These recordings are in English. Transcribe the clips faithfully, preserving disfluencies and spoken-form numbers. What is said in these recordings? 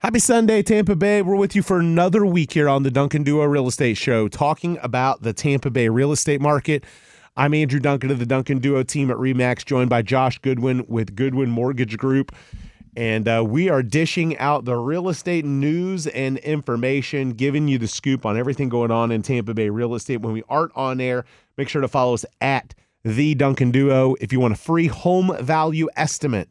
Happy Sunday, Tampa Bay. We're with you for another week here on the Duncan Duo Real Estate Show, talking about the Tampa Bay real estate market. I'm Andrew Duncan of the Duncan Duo team at R E-MAX, joined by Josh Goodwin with Goodwin Mortgage Group. And uh, we are dishing out the real estate news and information, giving you the scoop on everything going on in Tampa Bay real estate. When we aren't on air, make sure to follow us at The Duncan Duo. If you want a free home value estimate,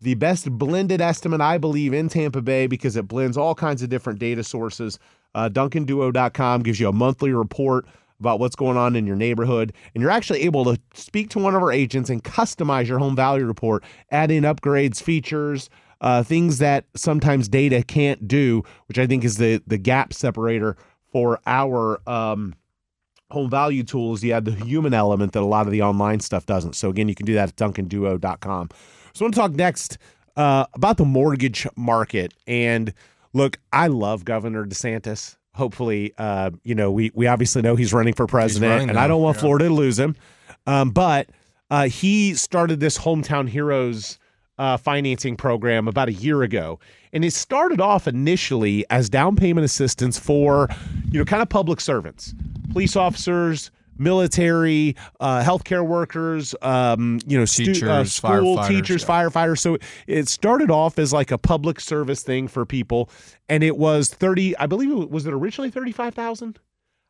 the best blended estimate, I believe, in Tampa Bay, because it blends all kinds of different data sources. Uh, Duncan Duo dot com gives you a monthly report about what's going on in your neighborhood, and you're actually able to speak to one of our agents and customize your home value report, add in upgrades, features, uh, things that sometimes data can't do, which I think is the the gap separator for our um, home value tools. You have the human element that a lot of the online stuff doesn't. So again, you can do that at Duncan Duo dot com. So I want to talk next uh, about the mortgage market. And look, I love Governor DeSantis. Hopefully, uh, you know, we we obviously know he's running for president, running and now. I don't want yeah. Florida to lose him. Um, but uh, he started this Hometown Heroes uh, financing program about a year ago. And it started off initially as down payment assistance for, you know, kind of public servants, police officers, military, uh, healthcare workers, um, you know, stu- teachers, uh, school firefighters, teachers, yeah. firefighters. So it started off as like a public service thing for people, and it was thirty. I believe it was it originally thirty-five thousand.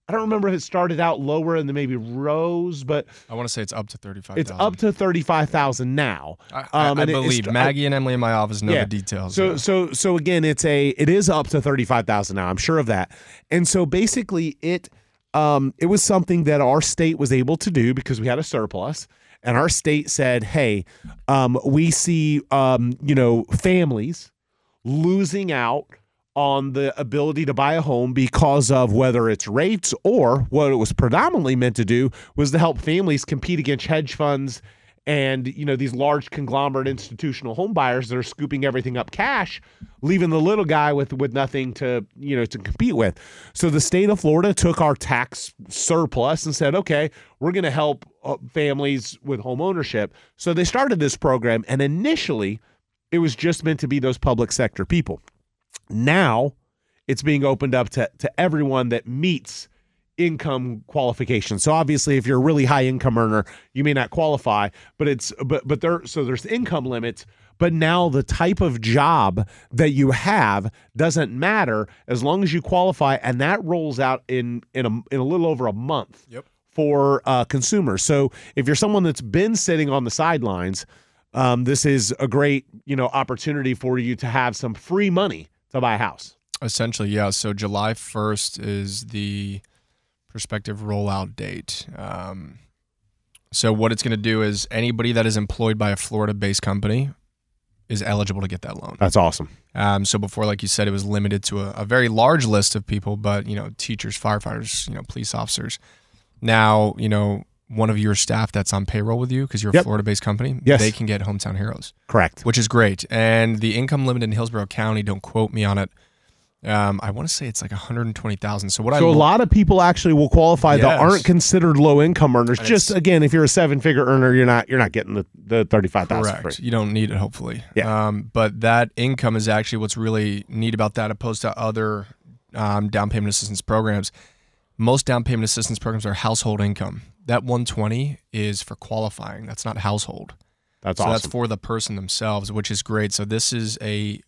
I don't remember if it started out lower and then maybe rose, but I want to say it's up to thirty-five thousand. It's up to thirty-five thousand now. I, I, um, I believe it, Maggie and Emily in my office know yeah. the details. So, yeah. so, so again, it's a it is up to thirty-five thousand now. I'm sure of that. And so basically, it. Um, it was something that our state was able to do because we had a surplus, and our state said, hey, um, we see, um, you know, families losing out on the ability to buy a home because of whether it's rates or what it was predominantly meant to do was to help families compete against hedge funds and, you know, these large conglomerate institutional home buyers that are scooping everything up cash, leaving the little guy with with nothing to, you know, to compete with. So the state of Florida took our tax surplus and said, okay, we're going to help families with home ownership. So they started this program, and initially it was just meant to be those public sector people. Now it's being opened up to, to everyone that meets income qualification. So obviously, if you're a really high income earner, you may not qualify, but it's but but there so there's income limits, but now the type of job that you have doesn't matter as long as you qualify, and that rolls out in in a in a little over a month yep. for uh consumers. So if you're someone that's been sitting on the sidelines, um this is a great, you know, opportunity for you to have some free money to buy a house. Essentially, yeah. So July first is the prospective rollout date. Um, so what it's going to do is anybody that is employed by a Florida-based company is eligible to get that loan. That's awesome. Um, so before, like you said, it was limited to a, a very large list of people, but, you know, teachers, firefighters, you know, police officers. Now, you know, one of your staff that's on payroll with you because you're a yep. Florida-based company, yes. they can get Hometown Heroes. Correct. Which is great. And the income limit in Hillsborough County, don't quote me on it, Um, I want to say it's like one hundred twenty thousand dollars. So what? So I, a lot of people actually will qualify yes. that aren't considered low income earners. And just again, if you're a seven figure earner, you're not you're not getting the the thirty-five thousand. Correct. You don't need it, hopefully. Yeah. Um, but that income is actually what's really neat about that, opposed to other um, down payment assistance programs. Most down payment assistance programs are household income. That one twenty is for qualifying. That's not household. That's so awesome. That's for the person themselves, which is great. So this is a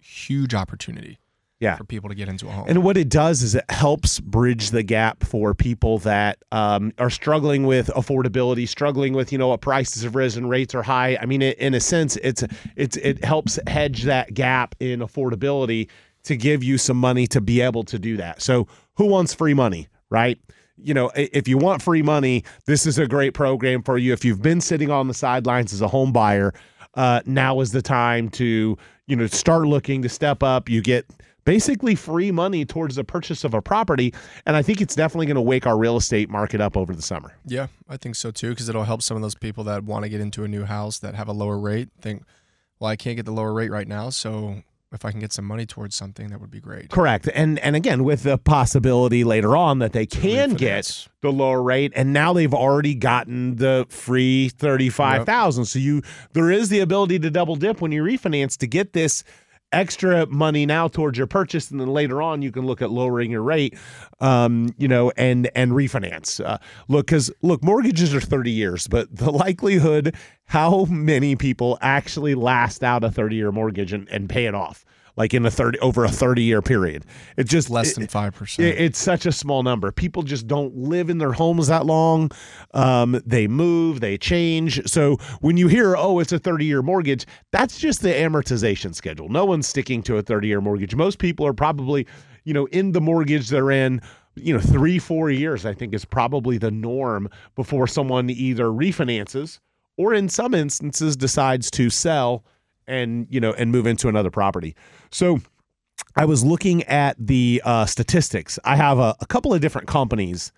huge opportunity. Yeah. For people to get into a home. And what it does is it helps bridge the gap for people that um, are struggling with affordability, struggling with, you know, what prices have risen, rates are high. I mean, it, in a sense, it's it's it helps hedge that gap in affordability to give you some money to be able to do that. So who wants free money, right? You know, if you want free money, this is a great program for you. If you've been sitting on the sidelines as a home buyer, uh, now is the time to, you know, start looking to step up. You get basically free money towards the purchase of a property. And I think it's definitely going to wake our real estate market up over the summer. Yeah, I think so too, because it'll help some of those people that want to get into a new house that have a lower rate think, well, I can't get the lower rate right now. So if I can get some money towards something, that would be great. Correct. And and again, with the possibility later on that they can get the lower rate, and now they've already gotten the free thirty-five thousand dollars. Yep. So you there is the ability to double dip when you refinance to get this extra money now towards your purchase, and then later on you can look at lowering your rate, um, you know, and and refinance. Uh, look, because look, mortgages are thirty years, but the likelihood how many people actually last out a thirty-year mortgage and, and pay it off, like in a thirty over a thirty-year period, it's just less it, than five percent. It, it's such a small number. People just don't live in their homes that long. Um, they move, they change. So when you hear, "Oh, it's a thirty-year mortgage," that's just the amortization schedule. No one's sticking to a thirty-year mortgage. Most people are probably, you know, in the mortgage they're in, you know, three, four years. I think is probably the norm before someone either refinances, or in some instances decides to sell and, you know, and move into another property. So I was looking at the uh, statistics. I have a, a couple of different companies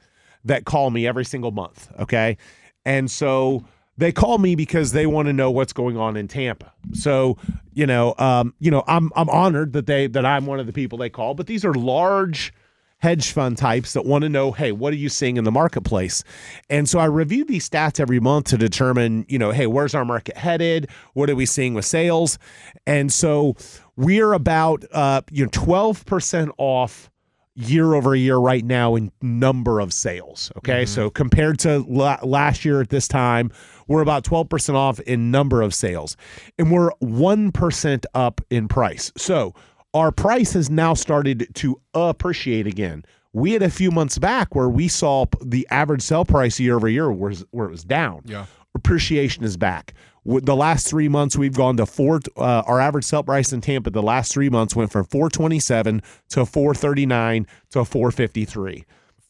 that call me every single month, okay? And so they call me because they want to know what's going on in Tampa. So, you know, um, you know, I'm I'm honored that they that I'm one of the people they call, but these are large hedge fund types that want to know, hey, what are you seeing in the marketplace? And so I review these stats every month to determine, you know, hey, where's our market headed? What are we seeing with sales? And so we're about, uh, you know, twelve percent off year over year right now in number of sales. Okay. Mm-hmm. So compared to la- last year at this time, we're about twelve percent off in number of sales, and we're one percent up in price. So our price has now started to appreciate again. We had a few months back where we saw the average sell price year over year was where it was down. Yeah. Appreciation is back. The last three months we've gone to four. Uh, our average sell price in Tampa the last three months went from four twenty-seven to four thirty-nine to four fifty-three.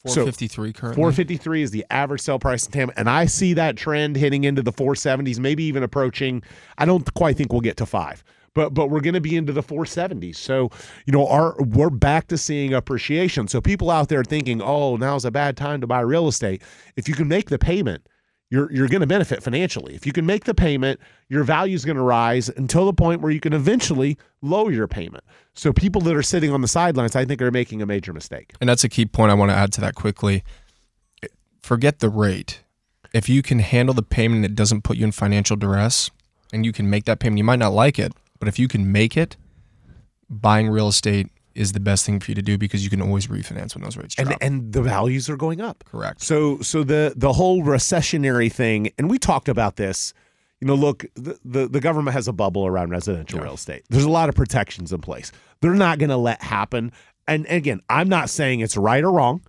four fifty-three so, currently. four fifty-three is the average sell price in Tampa, and I see that trend hitting into the four seventies, maybe even approaching. I don't quite think we'll get to five. But but we're going to be into the four seventies. So, you know, our we're back to seeing appreciation. So people out there thinking, oh, now's a bad time to buy real estate. If you can make the payment, you're you're going to benefit financially. If you can make the payment, your value is going to rise until the point where you can eventually lower your payment. So people that are sitting on the sidelines, I think, are making a major mistake. And that's a key point I want to add to that quickly. Forget the rate. If you can handle the payment and it doesn't put you in financial duress, and you can make that payment, you might not like it, but if you can make it, buying real estate is the best thing for you to do, because you can always refinance when those rates drop. And, and the values are going up. Correct. So so the the whole recessionary thing, and we talked about this, you know, look, the, the, the government has a bubble around residential yeah. real estate. There's a lot of protections in place. They're not going to let happen. And, and again, I'm not saying it's right or wrong.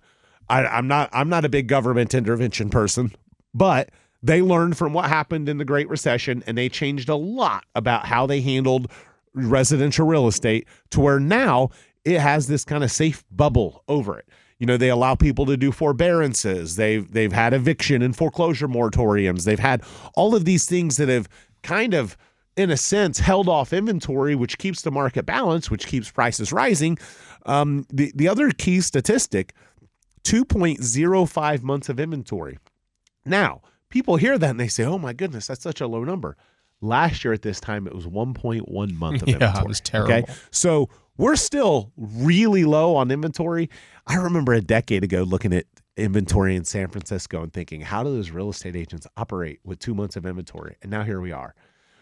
I, I'm not I'm not a big government intervention person, but they learned from what happened in the Great Recession, and they changed a lot about how they handled residential real estate to where now it has this kind of safe bubble over it. You know, they allow people to do forbearances. They've they've had eviction and foreclosure moratoriums. They've had all of these things that have kind of, in a sense, held off inventory, which keeps the market balanced, which keeps prices rising. Um, the, the other key statistic, two point oh five months of inventory. Now, people hear that and they say, oh my goodness, that's such a low number. Last year at this time, it was one point one month of inventory. Yeah, it was terrible. Okay? So we're still really low on inventory. I remember a decade ago looking at inventory in San Francisco and thinking, how do those real estate agents operate with two months of inventory? And now here we are.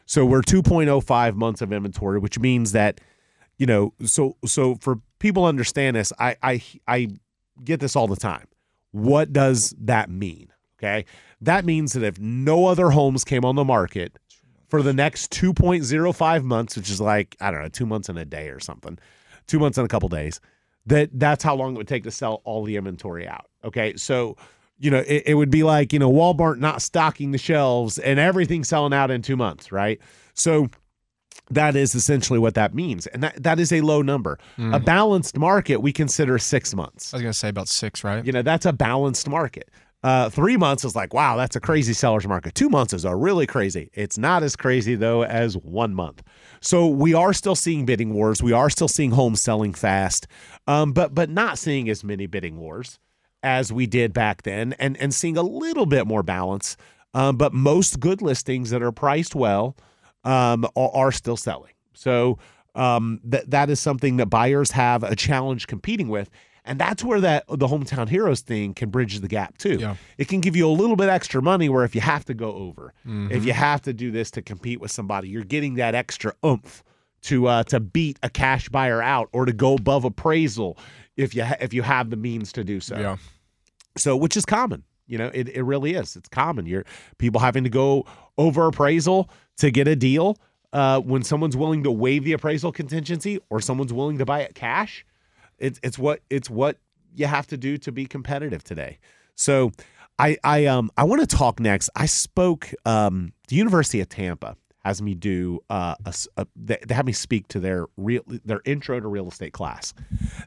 So we're two point oh five months of inventory, which means that, you know, so so for people to understand this, I I, I get this all the time. What does that mean? Okay. That means that if no other homes came on the market for the next two point oh five months, which is like, I don't know, two months and a day or something, two months and a couple days, that that's how long it would take to sell all the inventory out. Okay. So, you know, it, it would be like, you know, Walmart not stocking the shelves and everything selling out in two months. Right. So that is essentially what that means. And that, that is a low number. Mm. A balanced market, we consider six months. I was going to say about six, right? You know, that's a balanced market. Uh, three months is like, wow, that's a crazy seller's market. Two months is a really crazy. It's not as crazy, though, as one month. So we are still seeing bidding wars. We are still seeing homes selling fast, um, but but not seeing as many bidding wars as we did back then, and, and seeing a little bit more balance. Um, but most good listings that are priced well um, are, are still selling. So um, th- that is something that buyers have a challenge competing with. And that's where that the Hometown Heroes thing can bridge the gap, too. Yeah. It can give you a little bit extra money where if you have to go over, mm-hmm. if you have to do this to compete with somebody, you're getting that extra oomph to uh, to beat a cash buyer out or to go above appraisal if you ha if you have the means to do so. Yeah. So, which is common, you know, it it really is. It's common. You're people having to go over appraisal to get a deal uh, when someone's willing to waive the appraisal contingency or someone's willing to buy it cash. It's it's what it's what you have to do to be competitive today. So, I I um I want to talk next. I spoke um the University of Tampa has me do uh a, a, they, they have me speak to their real their intro to real estate class.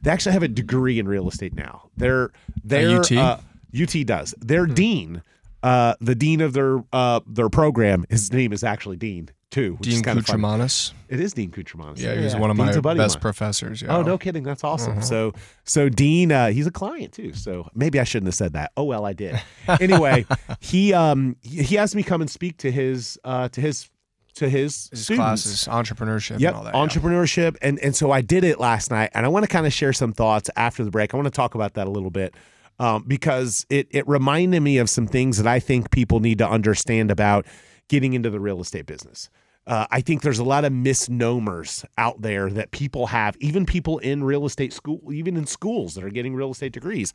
They actually have a degree in real estate now. Their their U T? Uh, U T does. Their mm-hmm. dean, uh the dean of their uh their program, his name is actually Dean too. Dean Kuchermanis. It is Dean Kuchermanis. Yeah, yeah, he's yeah. one of Dean's my best professors. Yeah. Oh, no kidding. That's awesome. Mm-hmm. So so Dean, uh, he's a client too. So maybe I shouldn't have said that. Oh, well, I did. Anyway, he um he, he asked me come and speak to his uh to his to his, his classes, entrepreneurship yep, and all that. Entrepreneurship. Yeah. And and so I did it last night, and I want to kind of share some thoughts after the break. I want to talk about that a little bit. Um, because it it reminded me of some things that I think people need to understand about getting into the real estate business. Uh, I think there's a lot of misnomers out there that people have, even people in real estate school, even in schools that are getting real estate degrees.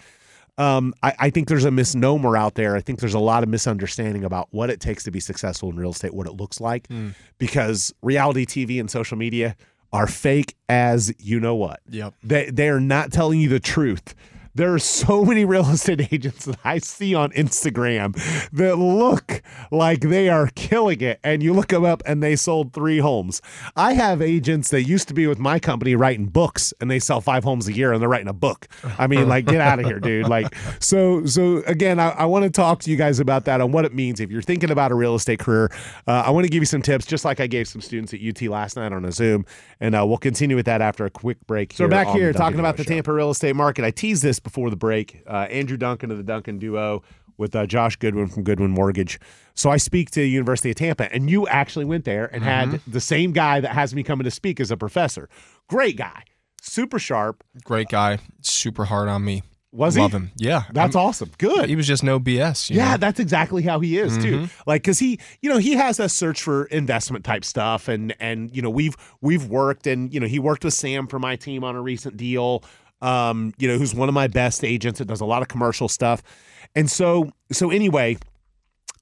Um, I, I think there's a misnomer out there. I think there's a lot of misunderstanding about what it takes to be successful in real estate, what it looks like, mm. because reality T V and social media are fake as you know what. Yep. They, they are not telling you the truth. There are so many real estate agents that I see on Instagram that look like they are killing it, and you look them up and they sold three homes. I have agents that used to be with my company writing books, and they sell five homes a year, and they're writing a book. I mean, like, get out of here, dude. Like, so, so again, I, I want to talk to you guys about that on what it means if you're thinking about a real estate career. Uh, I want to give you some tips, just like I gave some students at U T last night on a Zoom, and uh, we'll continue with that after a quick break. So we're back here talking about the Tampa real estate market. I teased this before the break, uh, Andrew Duncan of the Duncan Duo with uh, Josh Goodwin from Goodwin Mortgage. So I speak to the University of Tampa, and you actually went there and mm-hmm. had the same guy that has me coming to speak as a professor. Great guy, super sharp. Great guy, super hard on me. Was Love he? Love him. Yeah. That's I'm, awesome. Good. He was just no B S. You yeah, know? That's exactly how he is, mm-hmm. too. Like, because he, you know, he has a search for investment type stuff, and, and you know, we've, we've worked, and, you know, he worked with Sam for my team on a recent deal. Um, you know, who's one of my best agents that does a lot of commercial stuff. And so, so anyway,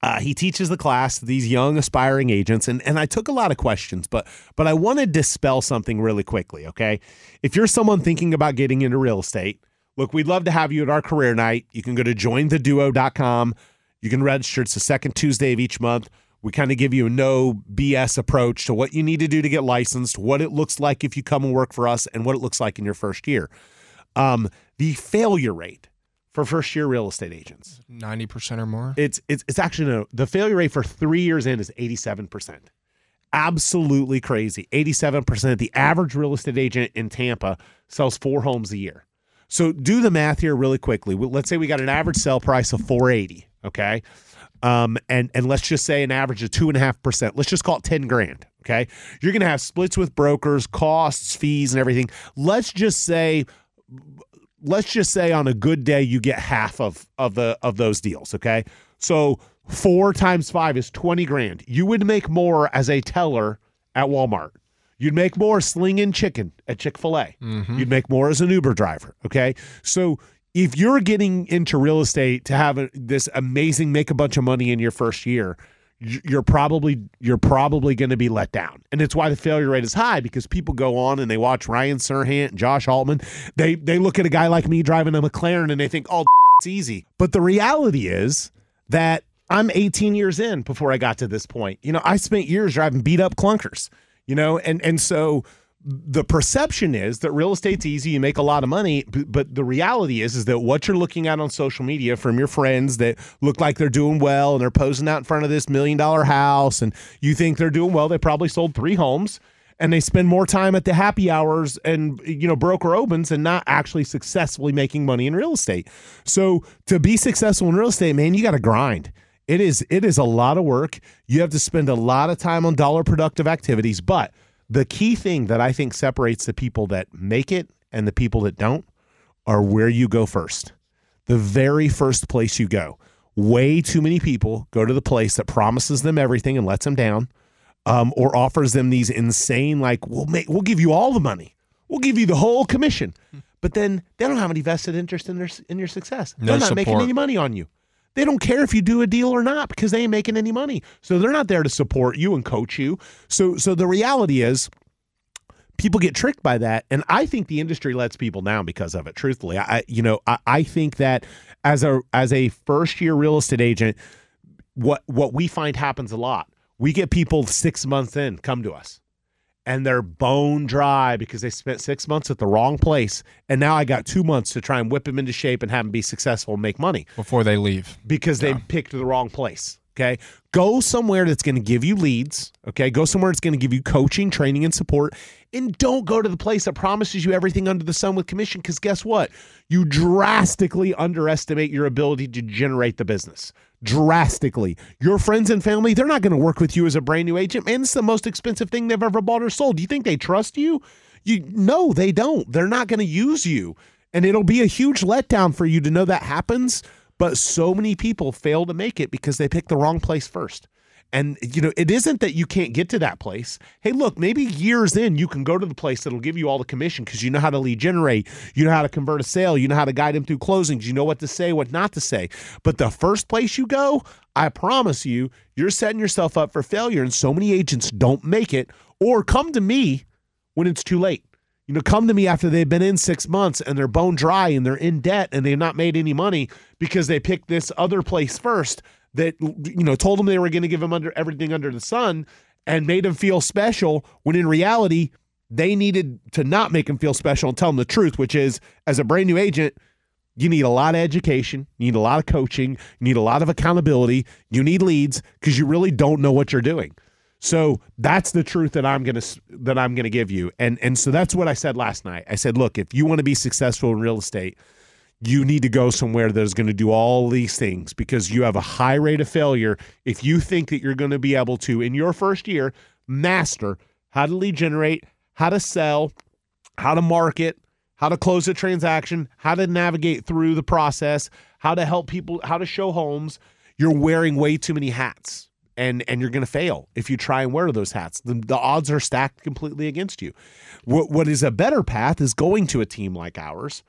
uh, he teaches the class to these young aspiring agents. And, and I took a lot of questions, but, but I want to dispel something really quickly. Okay. If you're someone thinking about getting into real estate, look, we'd love to have you at our career night. You can go to join the duo dot com. You can register. It's the second Tuesday of each month. We kind of give you a no B S approach to what you need to do to get licensed, what it looks like if you come and work for us, and what it looks like in your first year. Um, the failure rate for first-year real estate agents, ninety percent or more. It's it's it's actually no. The failure rate for three years in is eighty-seven percent. Absolutely crazy. Eighty-seven percent. The average real estate agent in Tampa sells four homes a year. So do the math here really quickly. Let's say we got an average sale price of four eighty. Okay, um, and and let's just say an average of two and a half percent. Let's just call it ten grand. Okay, you're going to have splits with brokers, costs, fees, and everything. Let's just say. Let's just say on a good day you get half of of the of those deals, okay? So four times five is twenty grand. You would make more as a teller at Walmart. You'd make more slinging chicken at Chick-fil-A. Mm-hmm. You'd make more as an Uber driver, okay? So if you're getting into real estate to have a, this amazing make a bunch of money in your first year, you're probably you're probably going to be let down. And it's why the failure rate is high, because people go on and they watch Ryan Serhant and Josh Altman. They they look at a guy like me driving a McLaren and they think, oh, it's easy. But the reality is that I'm eighteen years in before I got to this point. You know, I spent years driving beat up clunkers, you know, and, and so the perception is that real estate's easy, you make a lot of money, but the reality is is that what you're looking at on social media from your friends that look like they're doing well and they're posing out in front of this million dollar house and you think they're doing well, they probably sold three homes and they spend more time at the happy hours and, you know, broker opens and not actually successfully making money in real estate. So to be successful in real estate, man, you got to grind. It is it is a lot of work. You have to spend a lot of time on dollar productive activities, but the key thing that I think separates the people that make it and the people that don't are where you go first. The very first place you go. Way too many people go to the place that promises them everything and lets them down. um, or offers them these insane, like, we'll make, we'll give you all the money. We'll give you the whole commission. But then they don't have any vested interest in their in your success. No, they're not support. making any money on you. They don't care if you do a deal or not because they ain't making any money. So they're not there to support you and coach you. So so the reality is people get tricked by that, and I think the industry lets people down because of it, truthfully. I you know, I, I think that as a as a first-year real estate agent, what what we find happens a lot. We get people six months in come to us, and they're bone dry because they spent six months at the wrong place, and now I got two months to try and whip them into shape and have them be successful and make money. Before they leave. Because yeah. they picked the wrong place, okay? Go somewhere that's going to give you leads, okay? Go somewhere that's going to give you coaching, training, and support, and don't go to the place that promises you everything under the sun with commission, because guess what? You drastically underestimate your ability to generate the business. Drastically. Your friends and family, they're not going to work with you as a brand new agent. Man, it's the most expensive thing they've ever bought or sold. Do you think they trust you? You No, they don't. They're not going to use you. And it'll be a huge letdown for you to know that happens. But so many people fail to make it because they pick the wrong place first. And, you know, it isn't that you can't get to that place. Hey, look, maybe years in you can go to the place that'll give you all the commission because you know how to lead generate, you know how to convert a sale, you know how to guide them through closings, you know what to say, what not to say. But the first place you go, I promise you, you're setting yourself up for failure. And so many agents don't make it, or come to me when it's too late. You know, come to me after they've been in six months and they're bone dry and they're in debt and they've not made any money because they picked this other place first. That, you know, told them they were going to give them under everything under the sun and made them feel special when in reality they needed to not make them feel special and tell them the truth, which is, as a brand new agent, you need a lot of education, you need a lot of coaching, you need a lot of accountability, you need leads because you really don't know what you're doing. So that's the truth that I'm gonna that I'm gonna give you, and and so that's what I said last night. I said, look, if you want to be successful in real estate, you need to go somewhere that is going to do all these things because you have a high rate of failure if you think that you're going to be able to, in your first year, master how to lead generate, how to sell, how to market, how to close a transaction, how to navigate through the process, how to help people, how to show homes. You're wearing way too many hats, and and you're going to fail if you try and wear those hats. The, the odds are stacked completely against you. What What is a better path is going to a team like ours,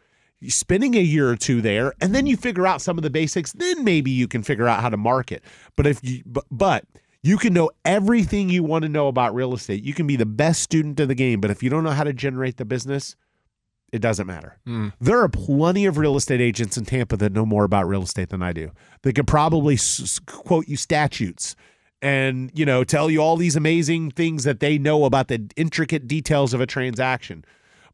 spending a year or two there, and then you figure out some of the basics, then maybe you can figure out how to market. But if you, but you can know everything you want to know about real estate. You can be the best student of the game, but if you don't know how to generate the business, it doesn't matter. Mm. There are plenty of real estate agents in Tampa that know more about real estate than I do. They could probably s- quote you statutes and, you know, tell you all these amazing things that they know about the intricate details of a transaction.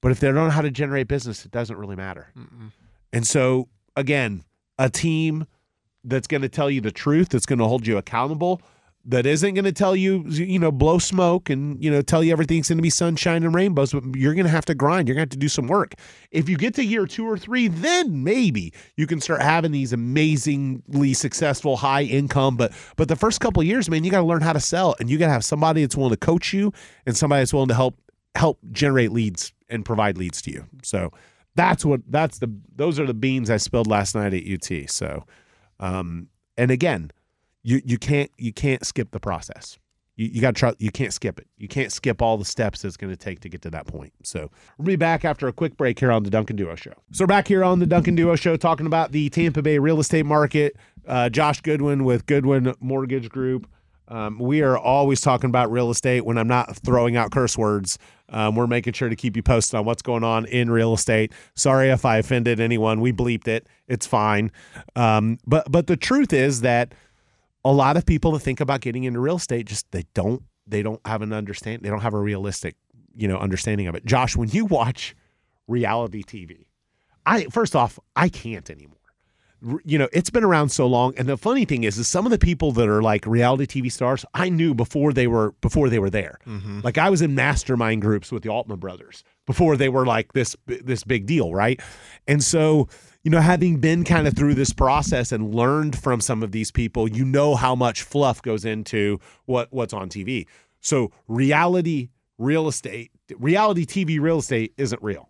But if they don't know how to generate business, it doesn't really matter. Mm-mm. And so, again, a team that's going to tell you the truth, that's going to hold you accountable, that isn't going to tell you, you know, blow smoke and, you know, tell you everything's going to be sunshine and rainbows, but you're going to have to grind. You're going to have to do some work. If you get to year two or three, then maybe you can start having these amazingly successful high income. But but the first couple of years, man, you got to learn how to sell, and you got to have somebody that's willing to coach you and somebody that's willing to help help generate leads and provide leads to you. So that's what that's the those are the beans I spilled last night at U T. So um and again, you you can't you can't skip the process. You you got to try you can't skip it. You can't skip all the steps it's going to take to get to that point. So we'll be back after a quick break here on the Duncan Duo Show. So we're back here on the Duncan Duo Show talking about the Tampa Bay real estate market. Uh, Josh Goodwin with Goodwin Mortgage Group. Um, we are always talking about real estate when I'm not throwing out curse words. Um, we're making sure to keep you posted on what's going on in real estate. Sorry if I offended anyone. We bleeped it. It's fine. Um, but but the truth is that a lot of people that think about getting into real estate just they don't they don't have an understand they don't have a realistic you know understanding of it. Josh, when you watch reality T V, I first off I can't anymore. You know, it's been around so long, and the funny thing is, is some of the people that are like reality T V stars, I knew before they were before they were there. Mm-hmm. Like I was in mastermind groups with the Altman brothers before they were like this this big deal, right? And so, you know, having been kind of through this process and learned from some of these people, you know how much fluff goes into what what's on T V. So reality real estate, reality T V real estate isn't real.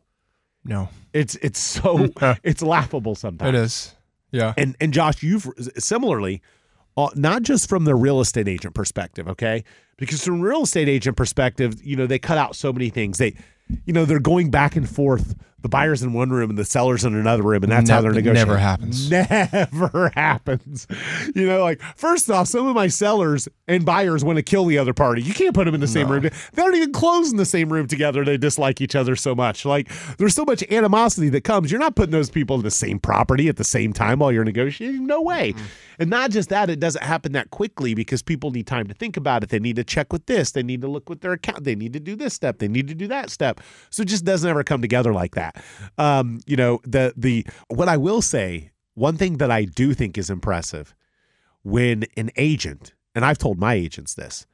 No, it's it's so it's laughable sometimes. It is. Yeah. And and Josh, you've similarly, uh, not just from the real estate agent perspective, okay? Because from a real estate agent perspective, you know, they cut out so many things. They, you know, they're going back and forth. The buyer's in one room and the seller's in another room, and that's no, how they're negotiating. Never happens. Never happens. You know, like, first off, some of my sellers and buyers want to kill the other party. You can't put them in the same no. room. They don't even close in the same room together. They dislike each other so much. Like, there's so much animosity that comes. You're not putting those people in the same property at the same time while you're negotiating. No way. Mm-hmm. And not just that, it doesn't happen that quickly because people need time to think about it. They need to check with this. They need to look with their account. They need to do this step. They need to do that step. So it just doesn't ever come together like that. Um, you know, the the what I will say, one thing that I do think is impressive when an agent, and I've told my agents this,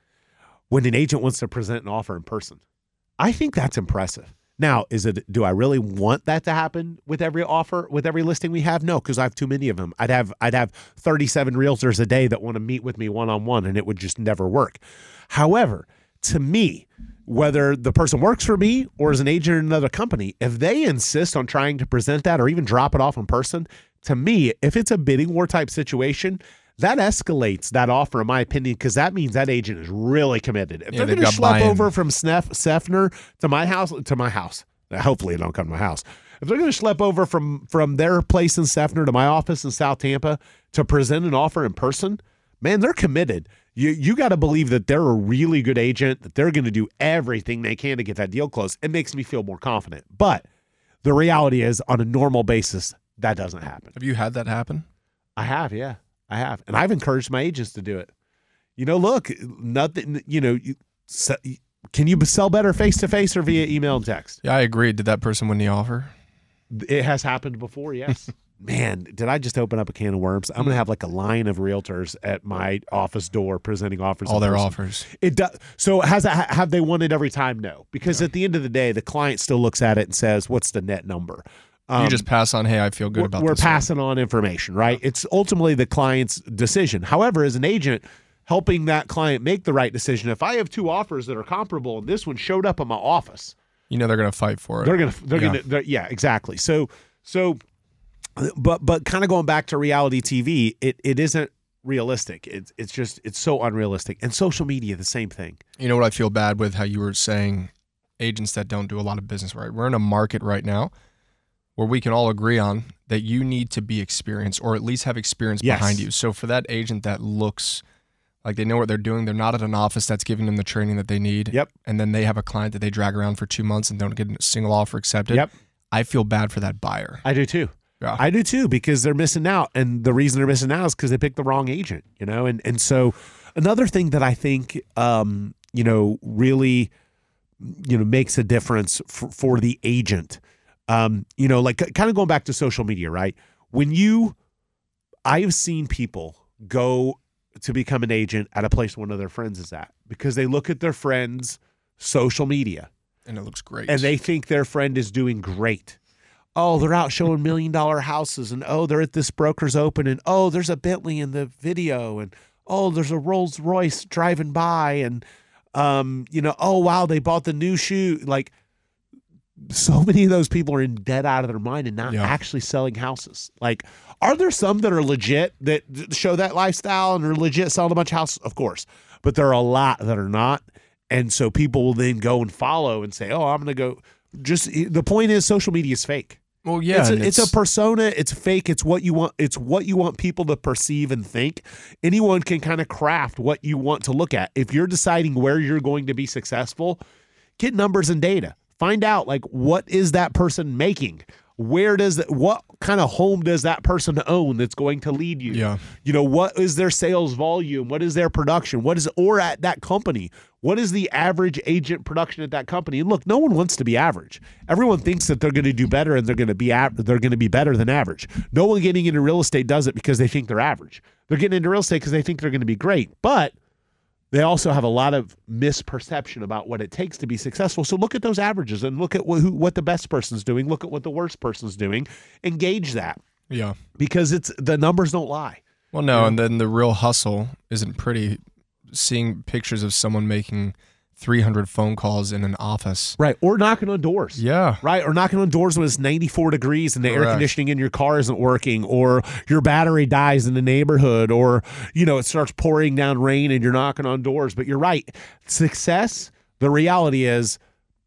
when an agent wants to present an offer in person, I think that's impressive. Now, is it, do I really want that to happen with every offer, with every listing we have? No, because I have too many of them. I'd have I'd have thirty-seven realtors a day that want to meet with me one-on-one, and it would just never work. However, to me, whether the person works for me or is an agent in another company, if they insist on trying to present that or even drop it off in person, to me, if it's a bidding war type situation, that escalates that offer, in my opinion, because that means that agent is really committed. If yeah, they're going to schlep over from Snef- Sefner to my house, to my house, hopefully it don't come to my house. If they're going to schlep over from, from their place in Sefner to my office in South Tampa to present an offer in person, man, they're committed. You you got to believe that they're a really good agent, that they're going to do everything they can to get that deal closed. It makes me feel more confident. But the reality is, on a normal basis, that doesn't happen. Have you had that happen? I have, yeah. I have. And I've encouraged my agents to do it. You know, look, nothing, you know, you, so, can you sell better face-to-face or via email and text? Yeah, I agree. Did that person win the offer? It has happened before, yes. Man, did I just open up a can of worms? I'm going to have like a line of realtors at my office door presenting offers. All their person. offers. It does. So has that, have they won it every time? No, because yeah. at the end of the day, the client still looks at it and says, what's the net number? Um, you just pass on, hey, I feel good we're, about we're this. We're passing one. on information, right? Yeah. It's ultimately the client's decision. However, as an agent helping that client make the right decision, if I have two offers that are comparable and this one showed up in my office, you know, they're going to fight for it. They're going to, they're yeah. going to, yeah, exactly. So, so. But but kind of going back to reality T V, it, it isn't realistic. It's it's just it's so unrealistic. And social media, the same thing. You know what I feel bad with, how you were saying agents that don't do a lot of business, right? We're in a market right now where we can all agree on that you need to be experienced or at least have experience yes. behind you. So for that agent that looks like they know what they're doing, they're not at an office that's giving them the training that they need. Yep. And then they have a client that they drag around for two months and don't get a single offer accepted. Yep. I feel bad for that buyer. I do too. Yeah. I do too, because they're missing out. And the reason they're missing out is because they picked the wrong agent, you know? And and so another thing that I think, um, you know, really, you know, makes a difference for, for the agent, um, you know, like kind of going back to social media, right? When you, I've seen people go to become an agent at a place one of their friends is at because they look at their friend's social media. And it looks great. And they think their friend is doing great. Oh, they're out showing million-dollar houses, and oh, they're at this broker's open, and oh, there's a Bentley in the video, and oh, there's a Rolls-Royce driving by, and um, you know, oh wow, they bought the new shoe. Like, so many of those people are in dead out of their mind and not yeah. actually selling houses. Like, are there some that are legit that show that lifestyle and are legit selling a bunch of houses? Of course, but there are a lot that are not, and so people will then go and follow and say, oh, I'm going to go. Just the point is, social media is fake. Well, yeah, it's a, it's, it's a persona. It's fake. It's what you want. It's what you want people to perceive and think. Anyone can kind of craft what you want to look at. If you're deciding where you're going to be successful, get numbers and data. Find out like what is that person making. Where does that, what kind of home does that person own that's going to lead you? Yeah. You know, what is their sales volume? What is their production? What is, or at that company, what is the average agent production at that company? And look, no one wants to be average. Everyone thinks that they're going to do better and they're going to be, they're going to be better than average. No one getting into real estate does it because they think they're average. They're getting into real estate because they think they're going to be great, but they also have a lot of misperception about what it takes to be successful. So look at those averages and look at what, who, what the best person's doing. Look at what the worst person's doing. Engage that. Yeah. Because it's the numbers don't lie. Well, no, you know? And then the real hustle isn't pretty. Seeing pictures of someone making three hundred phone calls in an office. Right. Or knocking on doors. Yeah. Right. Or knocking on doors when it's ninety-four degrees and the Correct. air conditioning in your car isn't working, or your battery dies in the neighborhood, or, you know, it starts pouring down rain and you're knocking on doors. But you're right. Success, the reality is,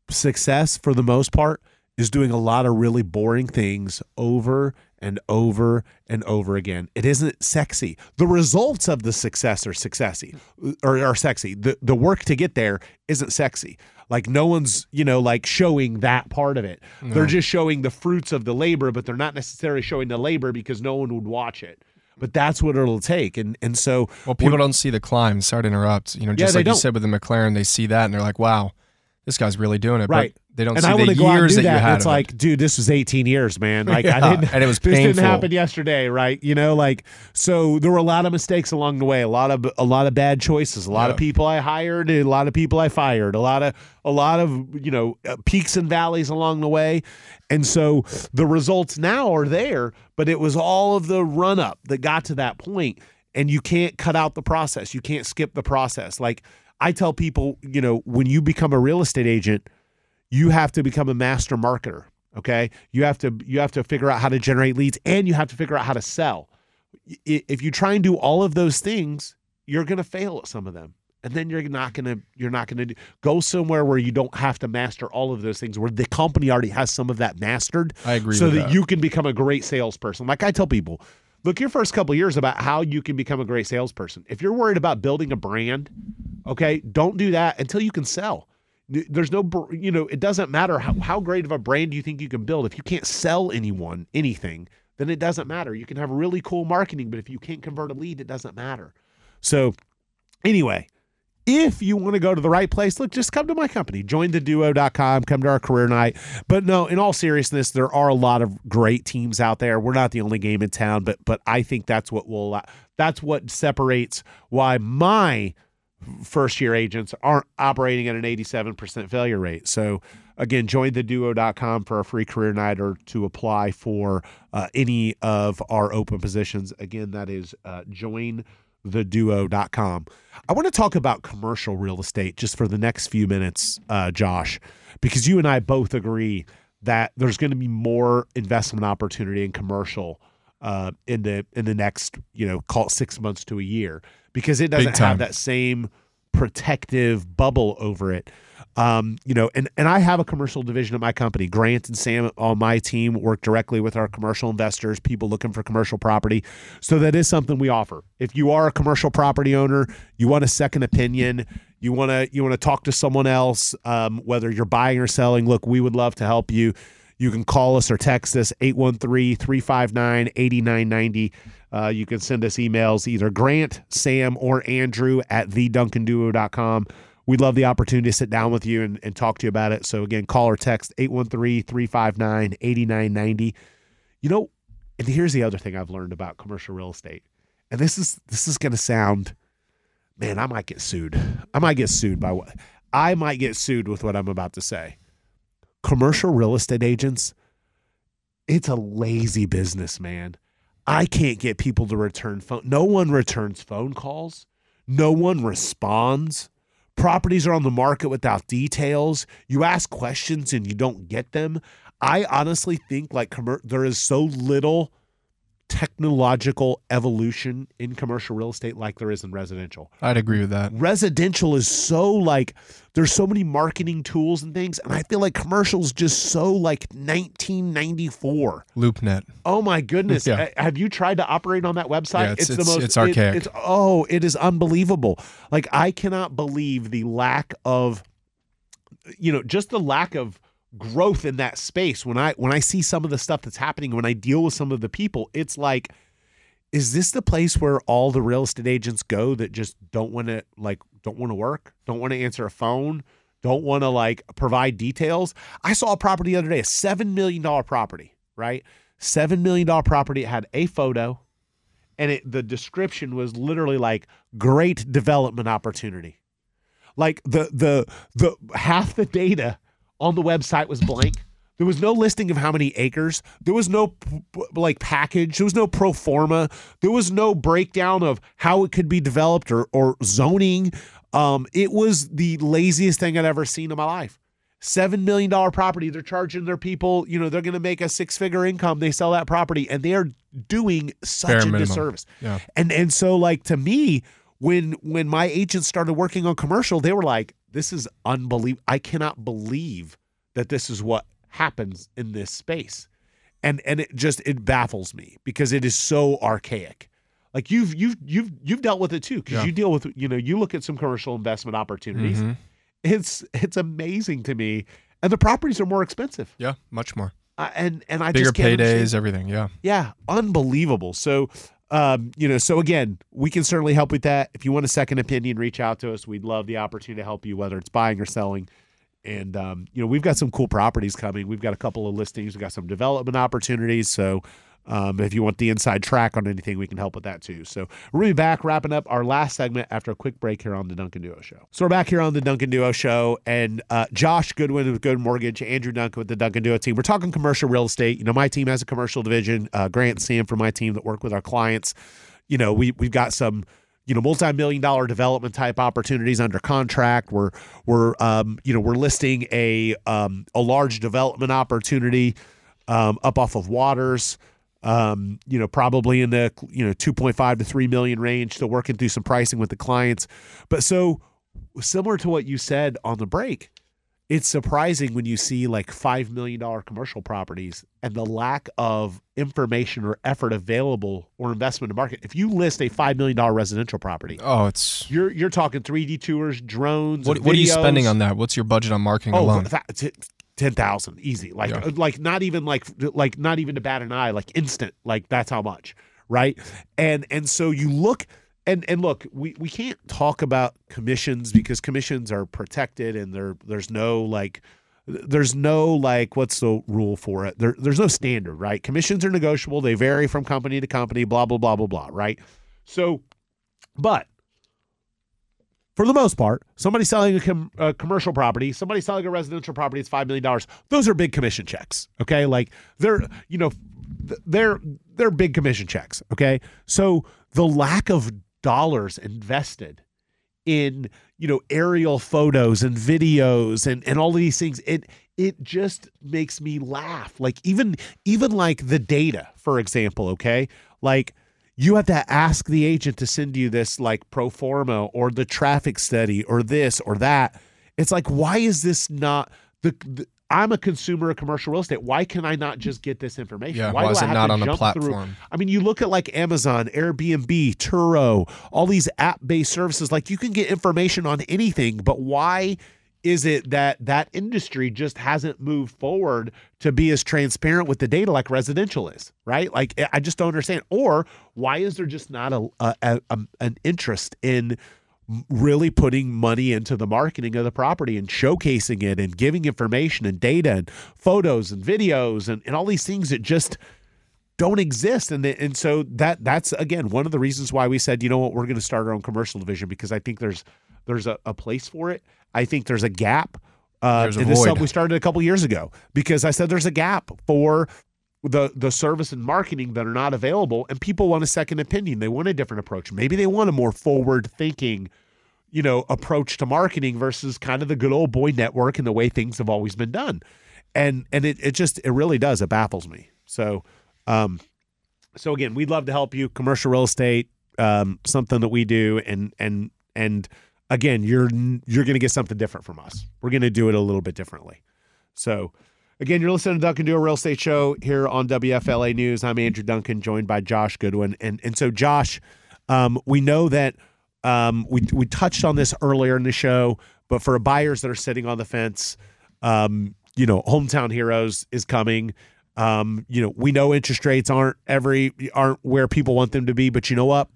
success for the most part is doing a lot of really boring things over and over and over again. It isn't sexy. The results of the success are successy or are sexy. The the work to get there isn't sexy. Like, no one's, you know, like showing that part of it. No. They're just showing the fruits of the labor, but they're not necessarily showing the labor because no one would watch it. But that's what it'll take. And and so Well, people don't see the climb. Sorry to interrupt. You know, just yeah, like you said with the McLaren, they see that and they're like, wow, this guy's really doing it. Right. But they don't and see I the go years that, that you had. It's like, it. dude, this was eighteen years, man. Like, yeah. I didn't, and it was painful. This didn't happen yesterday, right? You know, like, so there were a lot of mistakes along the way, a lot of a lot of bad choices, a lot yeah. of people I hired, a lot of people I fired, a lot of a lot of you know peaks and valleys along the way, and so the results now are there, but it was all of the run up that got to that point, and you can't cut out the process, you can't skip the process, like. I tell people, you know, when you become a real estate agent, you have to become a master marketer, okay? You have to you have to figure out how to generate leads, and you have to figure out how to sell. If you try and do all of those things, you're going to fail at some of them. And then you're not going to you're not going to go somewhere where you don't have to master all of those things, where the company already has some of that mastered. I agree with that. So that you can become a great salesperson. Like I tell people, look, your first couple of years about how you can become a great salesperson. If you're worried about building a brand, okay, don't do that until you can sell. There's no, you know, it doesn't matter how, how great of a brand you think you can build. If you can't sell anyone anything, then it doesn't matter. You can have really cool marketing, but if you can't convert a lead, it doesn't matter. So anyway, if you want to go to the right place, look, just come to my company, Join the Duo dot com, come to our career night. But no, in all seriousness, there are a lot of great teams out there. We're not the only game in town, but but I think that's what will that's what separates why my first-year agents aren't operating at an eighty-seven percent failure rate. So again, join the duo dot com for a free career night, or to apply for uh, any of our open positions. Again, that is uh, join the duo dot com. I want to talk about commercial real estate just for the next few minutes, uh, Josh, because you and I both agree that there's going to be more investment opportunity in commercial uh, in the in the next, you know, call it six months to a year, because it doesn't have that same protective bubble over it. Um, you know, and, and I have a commercial division at my company. Grant and Sam on my team work directly with our commercial investors, people looking for commercial property. So that is something we offer. If you are a commercial property owner, you want a second opinion, you want to you want to talk to someone else, um, whether you're buying or selling, look, we would love to help you. You can call us or text us, eight one three, three five nine, eight nine nine zero. Uh, you can send us emails, either Grant, Sam, or Andrew at the duncan duo dot com. We'd love the opportunity to sit down with you and, and talk to you about it. So again, call or text eight one three, three five nine, eight nine nine zero. You know, and here's the other thing I've learned about commercial real estate. And this is this is going to sound, man, I might get sued. I might get sued by what I might get sued with what I'm about to say. Commercial real estate agents, it's a lazy business, man. I can't get people to return phone. No one returns phone calls. No one responds. Properties are on the market without details. You ask questions and you don't get them. I honestly think like com- there is so little technological evolution in commercial real estate like there is in residential. I'd agree with that. Residential is so like, there's so many marketing tools and things, and I feel like commercial's just so like nineteen ninety-four. Loopnet. Oh my goodness. Yeah. I, have you tried to operate on that website? Yeah, it's, it's, it's the most it's archaic. It, it's, oh, it is unbelievable. Like, I cannot believe the lack of, you know, just the lack of growth in that space. When I when I see some of the stuff that's happening, when I deal with some of the people, it's like, is this the place where all the real estate agents go that just don't want to like don't want to work, don't want to answer a phone, don't want to like provide details? I saw a property the other day, a seven million dollar property, right? Seven million dollar property. It had a photo, and it the description was literally like great development opportunity. Like the the the half the data on the website was blank. There was no listing of how many acres. There was no like package. There was no pro forma. There was no breakdown of how it could be developed or or zoning. Um, it was the laziest thing I'd ever seen in my life. seven million dollars property. They're charging their people, you know, they're going to make a six-figure income. They sell that property, and they are doing such Fair a minimum. disservice. Yeah. And and so, like, to me, when when my agents started working on commercial, they were like, this is unbelievable. I cannot believe that this is what happens in this space. And and it just, it baffles me because it is so archaic. Like, you've you've you've you've dealt with it too, because yeah. you deal with, you know, you look at some commercial investment opportunities. Mm-hmm. It's it's amazing to me, and the properties are more expensive. Yeah, much more. Uh, and and I bigger just bigger paydays, understand. everything. Yeah, yeah, unbelievable. So, um, you know, so again, we can certainly help with that. If you want a second opinion, reach out to us. We'd love the opportunity to help you, whether it's buying or selling. And um, you know, we've got some cool properties coming. We've got a couple of listings. We've got some development opportunities. So. Um, if you want the inside track on anything, we can help with that too. So we're really back wrapping up our last segment after a quick break here on the Duncan Duo Show. So we're back here on the Duncan Duo Show, and uh, Josh Goodwin with Goodwin Mortgage, Andrew Duncan with the Duncan Duo team. We're talking commercial real estate. You know, my team has a commercial division. Uh, Grant and Sam from my team that work with our clients. You know, we we've got some, you know, multi-million dollar development type opportunities under contract. We're we're um, you know we're listing a um, a large development opportunity um, up off of Waters. Um, you know, probably in the, you know, two point five to three million range, still working through some pricing with the clients. But so similar to what you said on the break, it's surprising when you see like five million dollars commercial properties and the lack of information or effort available or investment in market. If you list a five million dollars residential property, oh, it's you're, you're talking three D tours, drones. What, what are you spending on that? What's your budget on marketing oh, alone? Th- Ten thousand, easy. Like, yeah. like not even like, like not even to bat an eye. Like instant. Like that's how much, right? And and so you look and and look. We, we can't talk about commissions because commissions are protected and there there's no like, there's no like what's the rule for it? There there's no standard, right? Commissions are negotiable. They vary from company to company. Blah blah blah blah blah. Right. So, but. For the most part, somebody selling a, com- a commercial property, somebody selling a residential property, it's five million dollars. Those are big commission checks, okay? Like they're, you know, they're they're big commission checks, okay? So the lack of dollars invested in, you know, aerial photos and videos and, and all of these things, it it just makes me laugh. Like even even like the data, for example, okay? Like you have to ask the agent to send you this like pro forma or the traffic study or this or that. It's like, why is this not the, the I'm a consumer of commercial real estate. Why can I not just get this information? Yeah, why, why is it not on a platform? Through? I mean, you look at like Amazon, Airbnb, Turo, all these app-based services, like you can get information on anything, but why is it that that industry just hasn't moved forward to be as transparent with the data like residential is, right? Like I just don't understand. Or why is there just not a, a, a an interest in really putting money into the marketing of the property and showcasing it and giving information and data and photos and videos and, and all these things that just don't exist. And and so that that's, again, one of the reasons why we said, you know what, we're going to start our own commercial division because I think there's There's a, a place for it. I think there's a gap. Uh, there's a and this void. Stuff we started a couple years ago because I said there's a gap for the the service and marketing that are not available, and people want a second opinion. They want a different approach. Maybe they want a more forward thinking, you know, approach to marketing versus kind of the good old boy network and the way things have always been done. And and it it just it really does it baffles me. So um, so again, we'd love to help you. Commercial real estate, um, something that we do, and and and. Again, you're you're going to get something different from us. We're going to do it a little bit differently. So, again, you're listening to Duncan Duo Real Estate Show here on W F L A News. I'm Andrew Duncan, joined by Josh Goodwin, and and so Josh, um, we know that um, we we touched on this earlier in the show, but for buyers that are sitting on the fence, um, you know, Hometown Heroes is coming. Um, you know, we know interest rates aren't every aren't where people want them to be, but you know what?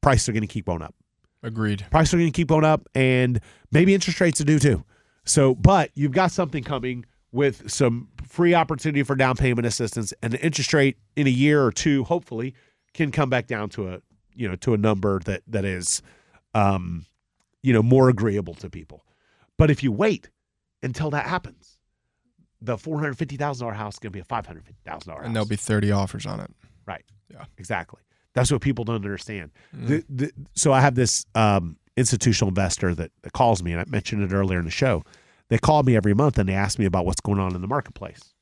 Prices are going to keep going up. Agreed. Prices are going to keep going up, and maybe interest rates do too. So, but you've got something coming with some free opportunity for down payment assistance, and the interest rate in a year or two, hopefully, can come back down to a you know to a number that that is, um, you know, more agreeable to people. But if you wait until that happens, the four hundred fifty thousand dollar house is going to be a five hundred fifty thousand dollar house, and there'll be thirty offers on it. Right. Yeah. Exactly. That's what people don't understand. Mm-hmm. The, the, so I have this um, institutional investor that, that calls me, and I mentioned it earlier in the show. They call me every month and they ask me about what's going on in the marketplace.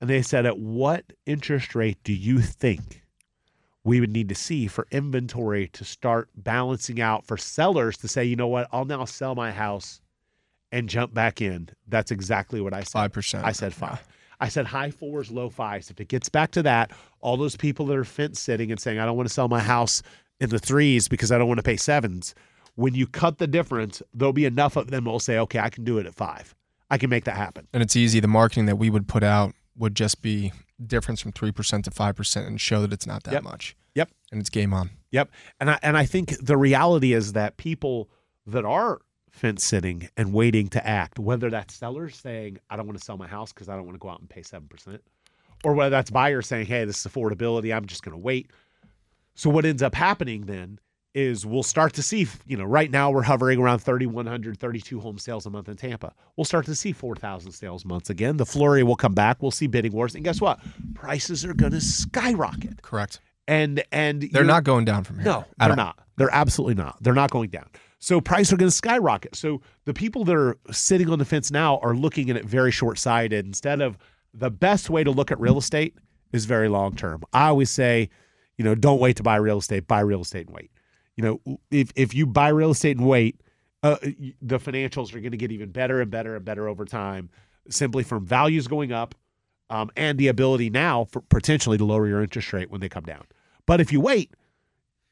And they said, at what interest rate do you think we would need to see for inventory to start balancing out for sellers to say, you know what, I'll now sell my house and jump back in? That's exactly what I said. five percent. I said five. Yeah. I said high fours, low fives. If it gets back to that, all those people that are fence sitting and saying, I don't want to sell my house in the threes because I don't want to pay sevens. When you cut the difference, there'll be enough of them will say, okay, I can do it at five. I can make that happen. And it's easy. The marketing that we would put out would just be difference from three percent to five percent and show that it's not that yep. much. Yep. And it's game on. Yep. And I, and I think the reality is that people that are fence sitting and waiting to act, whether that's sellers saying, I don't want to sell my house because I don't want to go out and pay seven percent, or whether that's buyers saying, hey, this is affordability, I'm just going to wait. So what ends up happening then is we'll start to see, you know, right now we're hovering around thirty-one hundred, thirty-two home sales a month in Tampa. We'll start to see four thousand sales months again. The flurry will come back. We'll see bidding wars. And guess what? Prices are going to skyrocket. Correct. And and they're not going down from here. No, they're not. They're absolutely not. They're not going down. So prices are going to skyrocket. So the people that are sitting on the fence now are looking at it very short-sighted. Instead of the best way to look at real estate is very long-term. I always say, you know, don't wait to buy real estate. Buy real estate and wait. You know, if if you buy real estate and wait, uh, the financials are going to get even better and better and better over time, simply from values going up um, and the ability now for potentially to lower your interest rate when they come down. But if you wait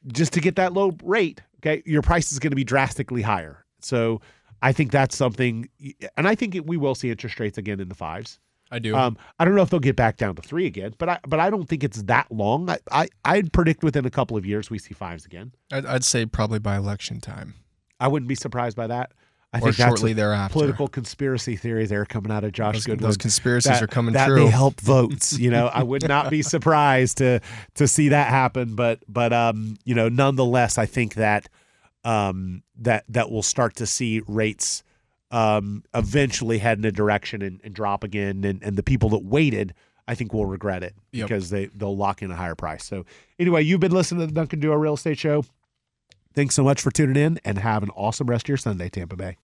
just to get that low rate, okay, your price is going to be drastically higher. So I think that's something, and I think it, we will see interest rates again in the fives. I do. Um, I don't know if they'll get back down to three again, but I but I don't think it's that long. I, I, I'd predict within a couple of years we see fives again. I'd, I'd say probably by election time. I wouldn't be surprised by that. I or think shortly that's thereafter. Political conspiracy theory there coming out of Josh those, Goodwin. Those conspiracies that, are coming that true. That may help votes. You know, I would not be surprised to to see that happen. But but um, you know, nonetheless, I think that um that that we'll start to see rates Um, eventually head in a direction and, and drop again. And, and the people that waited, I think, will regret it yep. because they, they'll lock in a higher price. So anyway, you've been listening to the Duncan Duo Real Estate Show. Thanks so much for tuning in, and have an awesome rest of your Sunday, Tampa Bay.